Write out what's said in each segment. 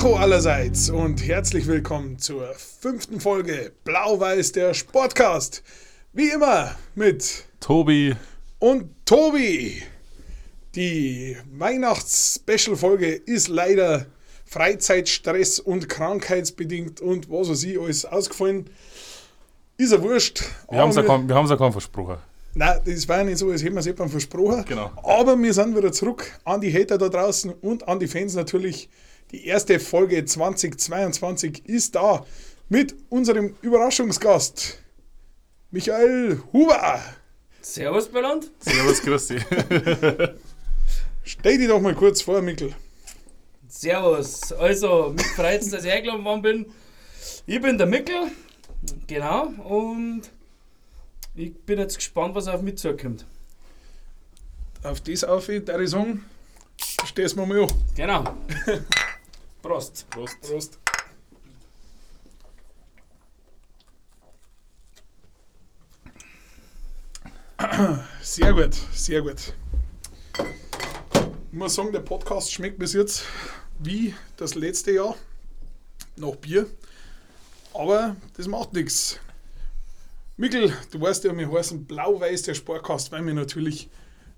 Tacho allerseits und herzlich willkommen zur 5. Folge Blau-Weiß, der Sportcast. Wie immer mit Tobi und Tobi. Die Weihnachts-Special-Folge ist leider Freizeitstress und krankheitsbedingt und was weiß ich alles ausgefallen. Ist ja wurscht. Wir haben es ja kaum versprochen. Nein, das war ja nicht so, als hätten wir es jemandem versprochen. Genau. Aber wir sind wieder zurück an die Hater da draußen und an die Fans natürlich. Die erste Folge 2022 ist da mit unserem Überraschungsgast, Michael Huber. Servus, Beland. Servus, grüß dich. Stell dich doch mal kurz vor, Migl. Servus. Also, mich freut es, dass ich eingeladen worden bin. Ich bin der Migl, genau, und ich bin jetzt gespannt, was auf mich zukommt. Auf das der Song stehst du mal an. Genau. Prost. Prost. Prost. Sehr gut, sehr gut. Ich muss sagen, der Podcast schmeckt bis jetzt wie das letzte Jahr nach Bier. Aber das macht nichts. Migl, du weißt ja, wir heißen Blau-Weiß, der Sportcast, weil wir natürlich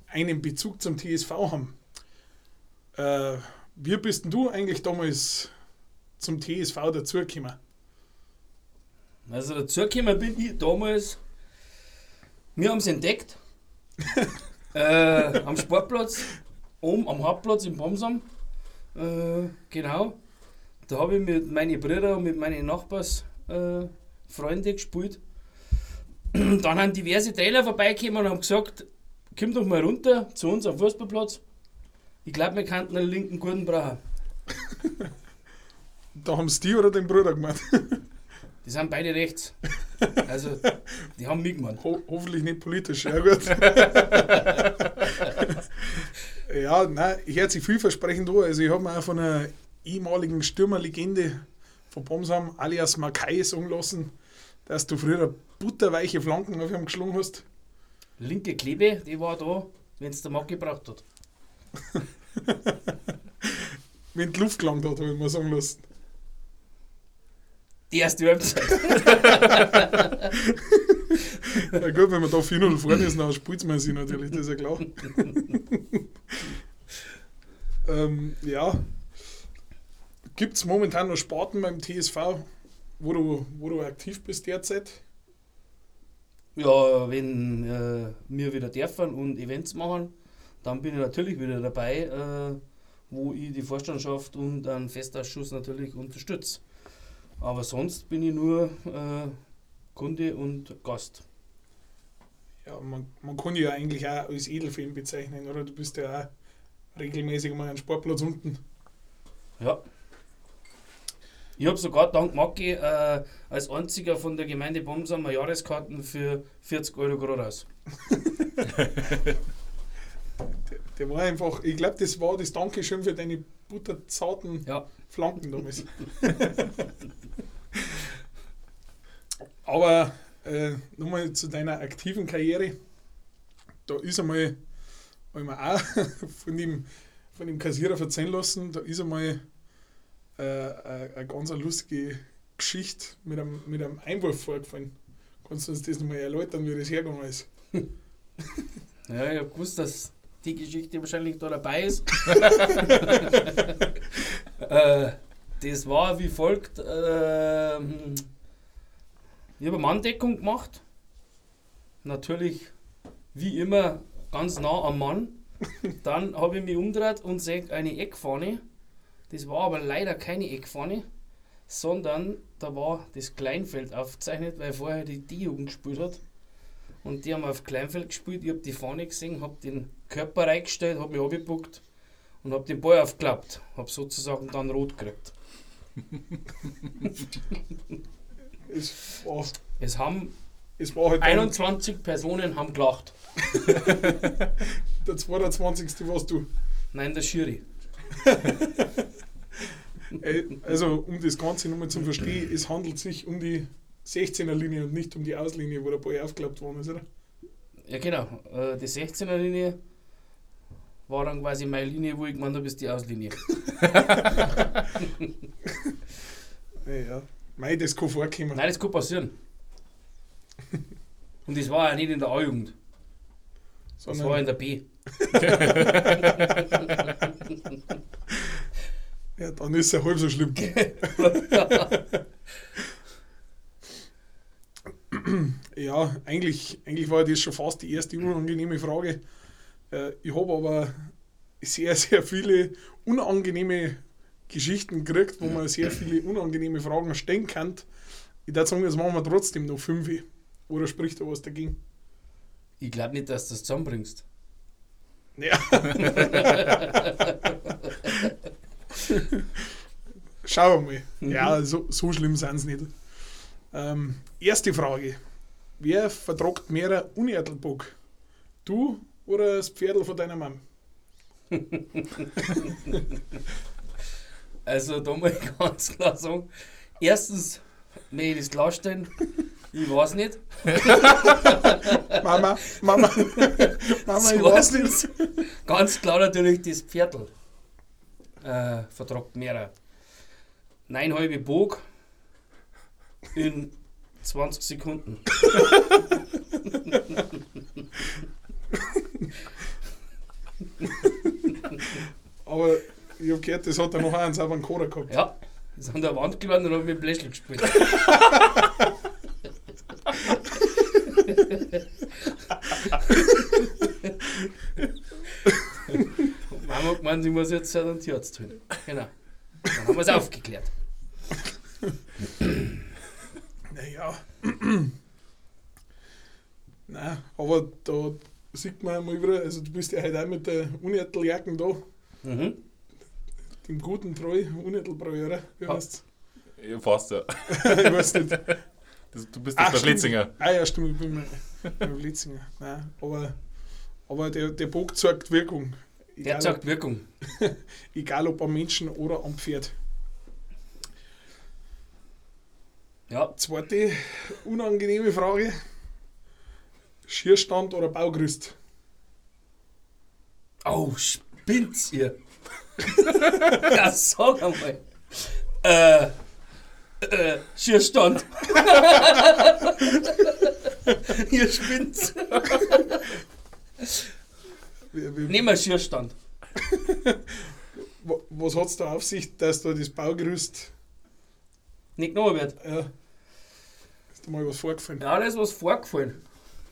einen Bezug zum TSV haben. Wie bist denn du eigentlich damals zum TSV dazugekommen? Also dazugekommen bin ich damals, wir haben es entdeckt, am Sportplatz, oben am Hauptplatz in Bomsam, genau. Da habe ich mit meinen Brüdern und mit meinen Nachbars Freunde gespielt. Dann haben diverse Trainer vorbeigekommen und haben gesagt, komm doch mal runter zu uns am Fußballplatz. Ich glaube, wir kannten einen linken guten brauchen. Da haben sie die oder den Bruder gemacht? Die sind beide rechts. Also, die haben mich gemacht. Hoffentlich nicht politisch, ja gut. Ja, nein, ich hört sich vielversprechend an. Also ich habe mir auch von einer ehemaligen Stürmerlegende von Bomsam, alias Mackay, sagen lassen, dass du früher butterweiche Flanken auf ihm geschlagen hast. Linke Klebe, die war da, wenn es der Mack gebraucht hat. Wenn die Luft gelangt hat, habe ich mal sagen lassen. Die erste Halbzeit. Na gut, wenn man da 4-0 vorne ist, dann spielt man sich natürlich, das ist ja klar. Ja. Gibt es momentan noch Sparten beim TSV, wo du aktiv bist derzeit? Ja, wenn wir wieder dürfen und Events machen, dann bin ich natürlich wieder dabei, wo ich die Vorstandschaft und einen Festausschuss natürlich unterstütze. Aber sonst bin ich nur Kunde und Gast. Ja, man kann dich ja eigentlich auch als Edelfan bezeichnen, oder? Du bist ja auch regelmäßig mal am Sportplatz unten. Ja. Ich habe sogar dank Mackay als einziger von der Gemeinde Bomsam eine Jahreskarten für 40 Euro gerade raus. Der war einfach, ich glaube, das war das Dankeschön für deine butterzarten Flanken damals. Aber nochmal zu deiner aktiven Karriere. Da ist einmal, haben wir auch von dem Kassierer verzeihen lassen, da ist einmal eine ganz lustige Geschichte mit einem Einwurf vorgefallen. Kannst du uns das nochmal erläutern, wie das hergegangen ist? Ja, ich habe gewusst, dass die Geschichte wahrscheinlich da dabei ist. Das war wie folgt. Ich habe eine Manndeckung gemacht. Natürlich, wie immer, ganz nah am Mann. Dann habe ich mich umgedreht und sehe eine Eckfahne. Das war aber leider keine Eckfahne, sondern da war das Kleinfeld aufgezeichnet, weil vorher die D-Jugend gespielt hat. Und die haben auf Kleinfeld gespielt, ich habe die Fahne gesehen, habe den Körper reingestellt, habe mich abgebuckt und habe den Ball aufgeklappt. Habe sozusagen dann rot gekriegt. Es war halt 21 Personen haben gelacht. Der 22. warst du? Nein, der Schiri. Also um das Ganze nochmal zu verstehen, es handelt sich um die 16er Linie und nicht um die Auslinie, wo der Ball aufgeklappt worden ist, oder? Ja, genau. Die 16er Linie war dann quasi meine Linie, wo ich gemeint habe, ist die Auslinie. Ja. Mei, das kann vorkommen. Nein, das kann passieren. Und das war ja nicht in der A-Jugend. Das war in der B. Ja, dann ist es ja halb so schlimm. Ja, eigentlich war das schon fast die erste unangenehme Frage. Ich habe aber sehr, sehr viele unangenehme Geschichten gekriegt, wo man sehr viele unangenehme Fragen stellen kann. Ich würde sagen, das machen wir trotzdem noch 5. Oder spricht da was dagegen? Ich glaube nicht, dass du das zusammenbringst. Ja. Schauen wir mal. Ja, so schlimm sind es nicht. Erste Frage. Wer vertragt mehr Unerdelbock? Du oder das Pferdl von deiner Mom? Also da muss ich ganz klar sagen, erstens muss ich das klarstellen, ich weiß nicht. Mama, ich weiß nicht. Ganz klar natürlich das Pferdl. Vertragt mehrere. 9,5 Bog in 20 Sekunden. Aber ich habe gehört, das hat er noch einen sauberen Koder gehabt. Ja, ist an der Wand gelandet und habe mit dem Blechl gespielt. Mama hat gemeint, ich muss jetzt einen Tierarzt holen. Genau. Dann haben wir es aufgeklärt. Naja. Nein, aber da sieht man mal wieder, also du bist ja heute auch mit der Unerteljacken da. Mhm. Dem guten Treu, Unertelbräu, oder? Wie heißt es? Ja, fast, ja. Ich weiß nicht. Du bist jetzt bei Blitzinger. Ah ja, stimmt, ich bin bei Blitzinger. Nein, aber der Bock zeigt Wirkung. Egal, der zeigt Wirkung. Egal ob am Menschen oder am Pferd. Ja. Zweite unangenehme Frage. Schierstand oder Baugerüst? Oh, spinnt's ihr? Ja, sag einmal. Schierstand. Ihr spinnt's. Nehmen wir Schierstand. Was hat's da auf sich, dass da das Baugerüst nicht genommen wird? Ja. Ist da mal was vorgefallen? Ja, da ist was vorgefallen.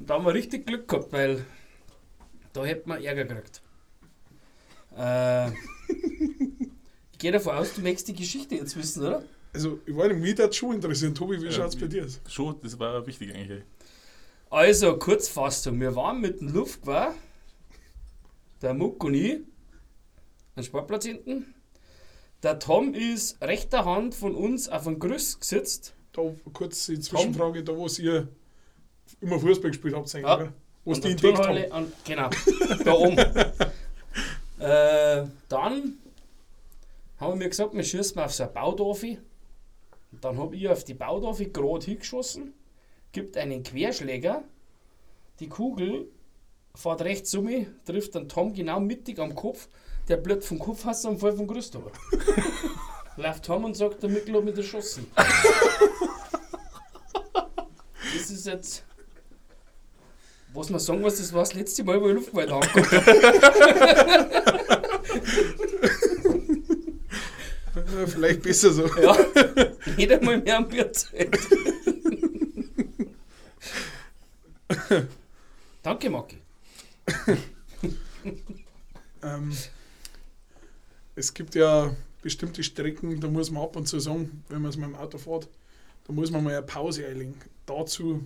Und da haben wir richtig Glück gehabt, weil da hätten wir Ärger gekriegt. Ich gehe davon aus, du möchtest die Geschichte jetzt wissen, oder? Also, ich war mich das schon interessiert. Tobi, wie schaut es bei dir aus? Schon, das war wichtig eigentlich. Also, Kurzfassung. Wir waren mit dem Luftgewehr, der Muck und ich, am Sportplatz hinten. Der Tom ist rechter Hand von uns auf dem Gerüst gesetzt. Da kurz die Zwischenfrage, da was ihr immer Fußball gespielt habt, ja, oder? Was die entdeckt haben. Genau, da oben. Dann haben wir gesagt, wir schießen auf so eine Baudorfi. Dann habe ich auf die Baudorfi gerade hingeschossen, gibt einen Querschläger. Die Kugel fährt rechts um mich, trifft den Tom genau mittig am Kopf. Der blöd vom Kopf hast und voll vom Gerüst runter. Läuft heim und sagt, der Migl hat mich erschossen. Das ist jetzt... Was man sagen muss, das war das letzte Mal, wo ich Luftwald angeguckt habe. Vielleicht besser so. Ja, nicht einmal mehr am Bier Zeit. Danke, Mackay. Es gibt ja bestimmte Strecken, da muss man ab und zu sagen, wenn man es mit dem Auto fährt, da muss man mal eine Pause einlegen. Dazu...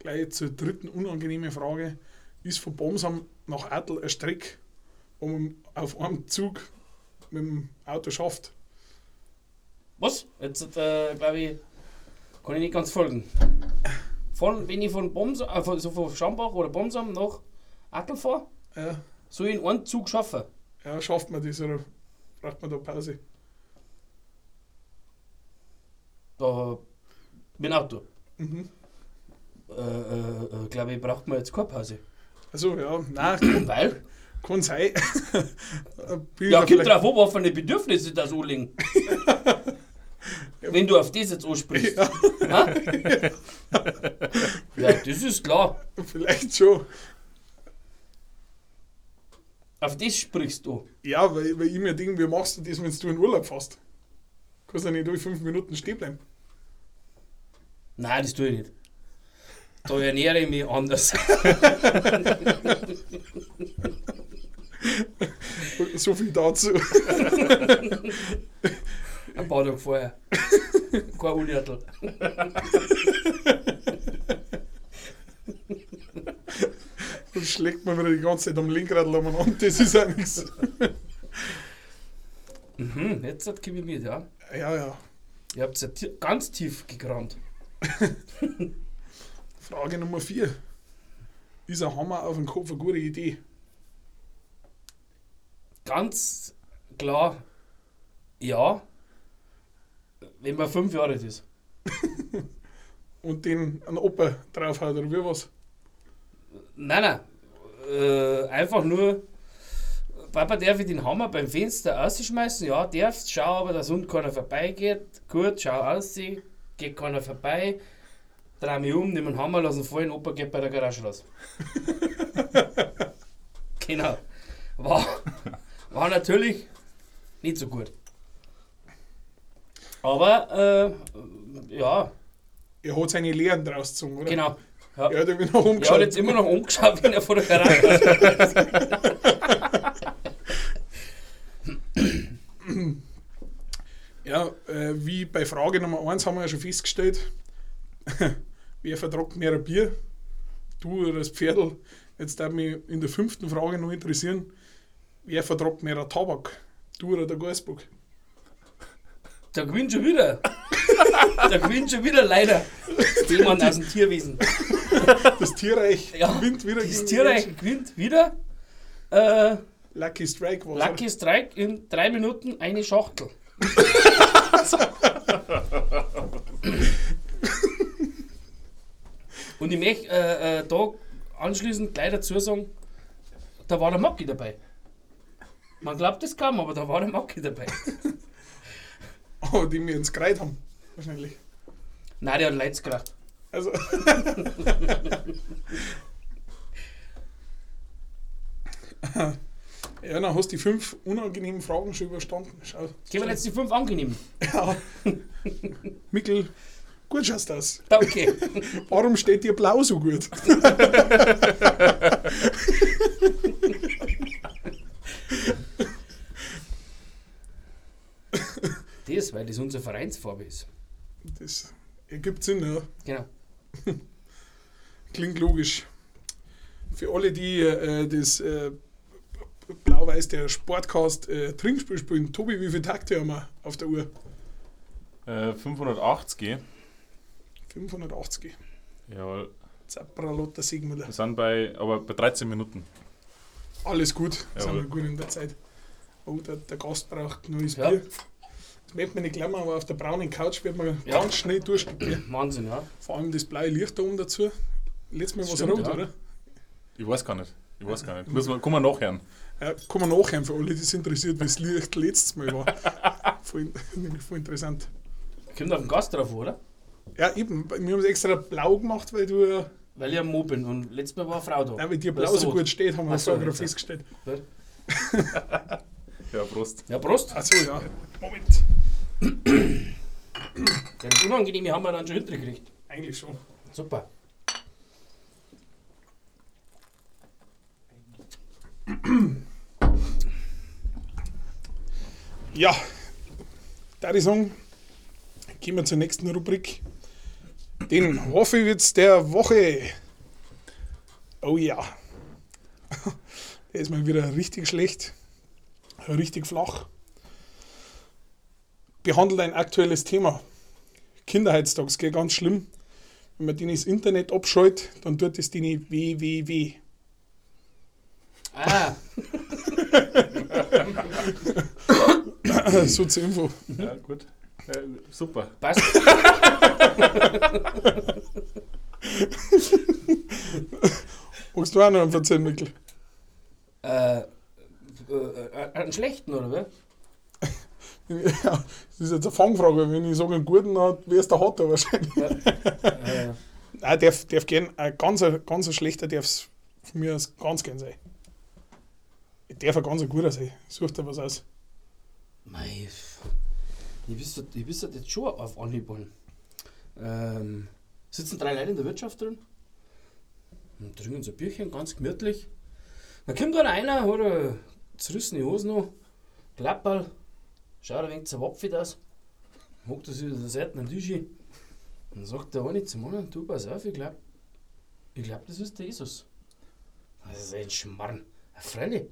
Gleich zur dritten unangenehmen Frage. Ist von Bomsam nach Attel eine Strecke, wo man auf einem Zug mit dem Auto schafft? Was? Jetzt glaube ich, kann ich nicht ganz folgen. Wenn ich von Bomsam, also von Schambach oder Bomsam nach Attel fahre, ja, soll ich in einem Zug schaffen? Ja, schafft man das oder braucht man da Pause? Da mit dem Auto. Mhm. Glaube ich, braucht man jetzt keine Pause. Also ja, nein. Weil Kann sein. Ja, gibt drauf an, was für eine Bedürfnisse das anlegen. Wenn du auf das jetzt ansprichst. Ja. Ja, das ist klar. Vielleicht schon. Auf das sprichst du? Ja, weil ich mir denke, wie machst du das, wenn du in Urlaub fährst? Kannst du nicht durch 5 Minuten stehen bleiben? Nein, das tue ich nicht. Da ernähre ich mich anders. So viel dazu. Ein paar Tage vorher. Kein Ulliertel. Dann schlägt man wieder die ganze Zeit am Lenkrad umeinander. Das ist auch nichts. Mhm, jetzt gebe ich mit, ja? Ja, ja. Ihr habt es ja ganz tief gekramt. Frage Nummer 4. Ist ein Hammer auf den Kopf eine gute Idee? Ganz klar, ja. Wenn man 5 Jahre alt ist. Und den einen Opa draufhaut oder wie was? Nein. Einfach nur, Papa, darf ich den Hammer beim Fenster rausschmeißen? Ja, darfst. Schau aber, dass unten keiner vorbeigeht. Gut, schau aussehen, geht keiner vorbei. Dreh mich um, nimm einen Hammer, lass ihn fallen, Opa geht bei der Garage raus. Genau. War natürlich nicht so gut. Aber, ja. Er hat seine Lehren draus gezogen, oder? Genau. Ja. Er hat ihn noch umgeschaut. Er hat jetzt immer noch umgeschaut, wenn er vor der Garage ist. Ja, wie bei Frage Nummer 1 haben wir ja schon festgestellt, wer vertragt mehr ein Bier? Du oder das Pferdl? Jetzt darf mich in der 5. Frage noch interessieren, wer vertragt mehr ein Tabak? Du oder der Geisbock? Der gewinnt schon wieder. Der gewinnt schon wieder, leider. Jemand aus dem Tierwesen. Das Tierreich gewinnt wieder. Das Tierreich gewinnt wieder. Lucky Strike war es. Lucky Strike in 3 Minuten eine Schachtel. Und ich möchte da anschließend gleich dazu sagen, da war der Mackay dabei. Man glaubt das kaum, aber da war der Mackay dabei. Oh, die mir ins Kreid haben, wahrscheinlich. Nein, der hat Leid gekracht. Also. Ja, dann hast du die 5 unangenehmen Fragen schon überstanden. Gehen wir jetzt die 5 angenehmen. Ja. Migl, gut schaust du aus. Danke. Warum steht dir Blau so gut? Das, weil das unsere Vereinsfarbe ist. Das ergibt Sinn, ja. Genau. Klingt logisch. Für alle, die das Blau-Weiß, der Sportcast Trinkspiel spielen. Tobi, wie viele Takte haben wir auf der Uhr? 580. 580. Jawohl. Zapperalotter Siegmüller. Wir sind bei 13 Minuten. Alles gut. Jawohl. Sind wir gut in der Zeit. Oh, der Gast braucht neues Bier. Das möchte man nicht glauben, aber auf der braunen Couch wird man ganz schnell durchstehen. Wahnsinn, ja. Vor allem das blaue Licht da oben dazu. Letztes Mal war es rot, oder? Ich weiß gar nicht. Kann man nachhören. Ja, kann man nachhören für alle, die es interessiert, wie das Licht letztes Mal war. voll interessant. Kommt auf den Gast drauf, oder? Ja, eben. Wir haben es extra blau gemacht, weil ich am Mo bin und letztes Mal war eine Frau da. Nein, weil dir blau so gut steht, haben wir uns gerade festgestellt. Ja, Prost. Ja, Prost. Achso, ja. Moment. Das Unangenehme haben wir dann schon hingekriegt. Eigentlich schon. Super. Ja, da die Song. Gehen wir zur nächsten Rubrik. Den Hoffi-Witz der Woche. Oh ja. Der ist mal wieder richtig schlecht. Richtig flach. Behandelt ein aktuelles Thema. Kinderheitstags, geht ganz schlimm. Wenn man denen das Internet abschaltet, dann tut es denen weh. Ah. So zur Info. Ja, gut. Super. Passt. Magst du auch noch einen erzählen, Migl? Einen schlechten, oder wie? Ja, das ist jetzt eine Fangfrage. Wenn ich sage einen guten, wer es da hat, wahrscheinlich. Ja. Ja. Nein, darf gern. Ein ganz schlechter darf es von mir aus ganz gern sein. Ich darf ein ganz guter sein. Such dir was aus. Mei, ich wüsste jetzt schon auf Anhieb. Sitzen 3 Leute in der Wirtschaft drin und trinken so ein Bierchen, ganz gemütlich. Dann kommt da einer, hat eine zerrissene Hose noch, Klapperl, schaut ein wenig zerwapfelt aus, hockt er sich an der Seite am Tisch hin. Dann sagt der eine zum anderen, du, pass auf, ich glaub, das ist der Jesus. Das ist ein Schmarrn, ein Freund.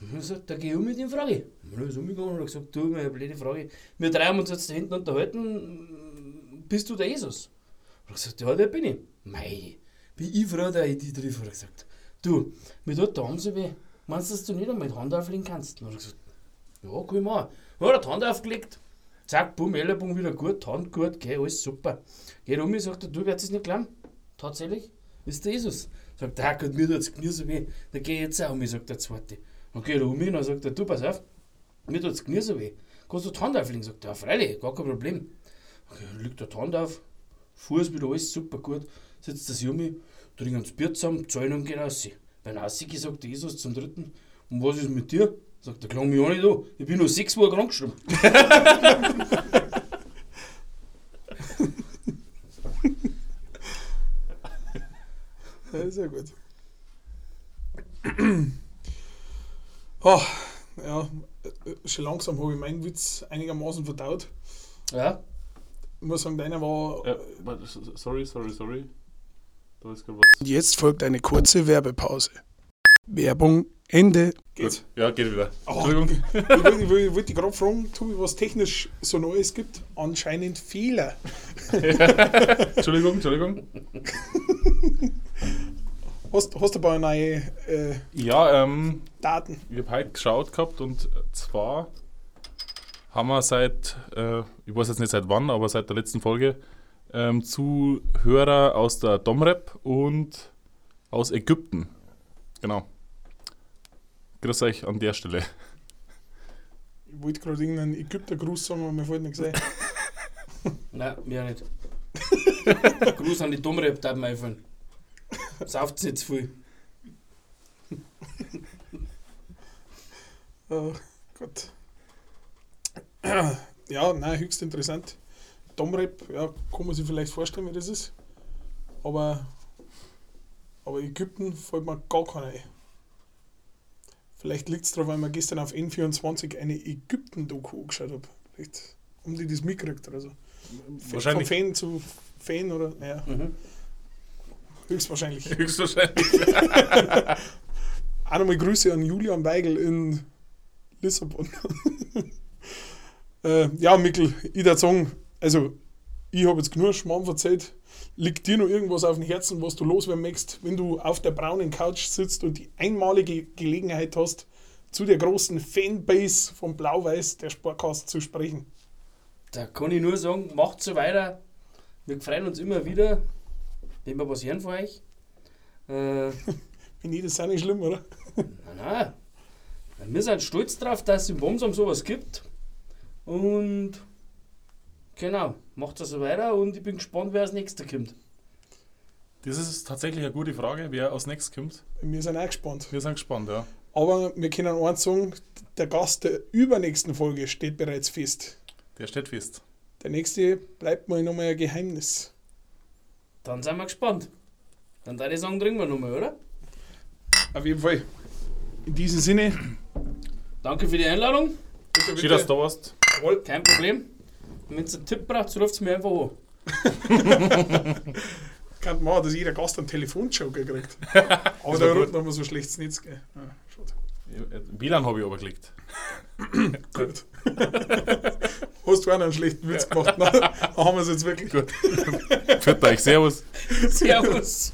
Und dann sagt er, geh um mit ihm, Frage. Ich bin so umgegangen und gesagt, du, meine blöde Frage, wir drei haben uns jetzt da hinten unterhalten, bist du der Jesus? Ich habe gesagt, ja, der bin ich. Mei, bin ich froh, dass ich die treffe. Ich gesagt, du, mir tut der Arm so weh. Meinst du, dass du nicht einmal die Hand auflegen kannst? Und ich gesagt, ja, kann ich machen. Ja, er hat die Hand aufgelegt. Zack, bumm, Ellenbogen wieder gut, Hand gut, gell, alles super. Geht um mich, sagt er, du, wirst es nicht glauben? Tatsächlich, ist der Jesus. Sagt er, Gott, mir tut das Knie so weh. Dann geh ich jetzt auch um mich, sagt der Zweite. Dann geht er um mich, dann sagt er, du, pass auf, mir tut das Knie so weh. Kannst du die Hand auflegen? Sagt er, ja, freilich, gar kein Problem. Okay, dann legt er die Hand auf. Fuß wieder alles super gut, sitzt das Jumi, trinken das Bier zusammen, zahlen und gehen raus. Beim Aussehen sagt Jesus zum Dritten, und was ist mit dir? Sagt der klang mich auch nicht an, ich bin nur 6 Uhr krank gestorben. Sehr gut. Oh, ja, schon langsam habe ich meinen Witz einigermaßen verdaut. Ja. Ich muss sagen, deiner war... Sorry. Da ist gerade was. Jetzt folgt eine kurze Werbepause. Werbung, Ende. Geht's? Ja, geht wieder. Oh, Entschuldigung. Ich wollte gerade fragen, Tobi, was technisch so Neues gibt. Anscheinend Fehler. Entschuldigung. Hast du ein paar neue Daten? Ich habe heute geschaut gehabt und zwar... haben wir seit, ich weiß jetzt nicht seit wann, aber seit der letzten Folge, Zuhörer aus der Domrep und aus Ägypten. Genau. Grüß euch an der Stelle. Ich wollte gerade irgendeinen Ägyptergruß sagen, aber mir fällt nichts ein. Nein, mir nicht. Gruß an die Domrep, darf mir einfallen. Sauft's nicht zu viel. Oh Gott. Ja, nein, höchst interessant. Domrep, ja, kann man sich vielleicht vorstellen, wie das ist. Aber Ägypten fällt mir gar keiner ein. Vielleicht liegt es daran, weil ich mir gestern auf N24 eine Ägypten-Doku angeschaut habe. Vielleicht haben die das mitgekriegt oder so. Wahrscheinlich. Von Fan zu Fan oder, naja. Mhm. Höchstwahrscheinlich. Auch nochmal Grüße an Julian Weigl in Lissabon. Ja, Migl, ich würde sagen, also ich habe jetzt genug Schmarrn verzählt. Liegt dir noch irgendwas auf dem Herzen, was du loswerden möchtest, wenn du auf der braunen Couch sitzt und die einmalige Gelegenheit hast, zu der großen Fanbase von Blau-Weiß, der Sportcast, zu sprechen? Da kann ich nur sagen, macht so weiter. Wir freuen uns immer wieder, wenn wir was hören von euch. Finde ich das auch nicht schlimm, oder? Nein. Wir sind stolz drauf, dass es im Bomsam sowas gibt. Und genau, macht das so weiter und ich bin gespannt, wer als nächster kommt. Das ist tatsächlich eine gute Frage, wer als nächstes kommt. Wir sind auch gespannt. Wir sind gespannt, ja. Aber wir können eins sagen, der Gast der übernächsten Folge steht bereits fest. Der steht fest. Der nächste bleibt mal nochmal ein Geheimnis. Dann sind wir gespannt. Dann würde ich sagen, trinken wir nochmal, oder? Auf jeden Fall. In diesem Sinne. Danke für die Einladung. Bitte. Schön, dass du da warst. Kein Problem. Wenn es einen Tipp braucht, ruft es mir einfach an. Kann man, dass jeder Gast einen Telefonjoker kriegt. Aber da ruft nochmal so ein schlechtes Netz. Gell? Ah, schade. WLAN habe ich aber gelegt. Gut. Hast du auch einen schlechten Witz gemacht? Dann haben wir es jetzt wirklich. Gut. Für euch. Servus.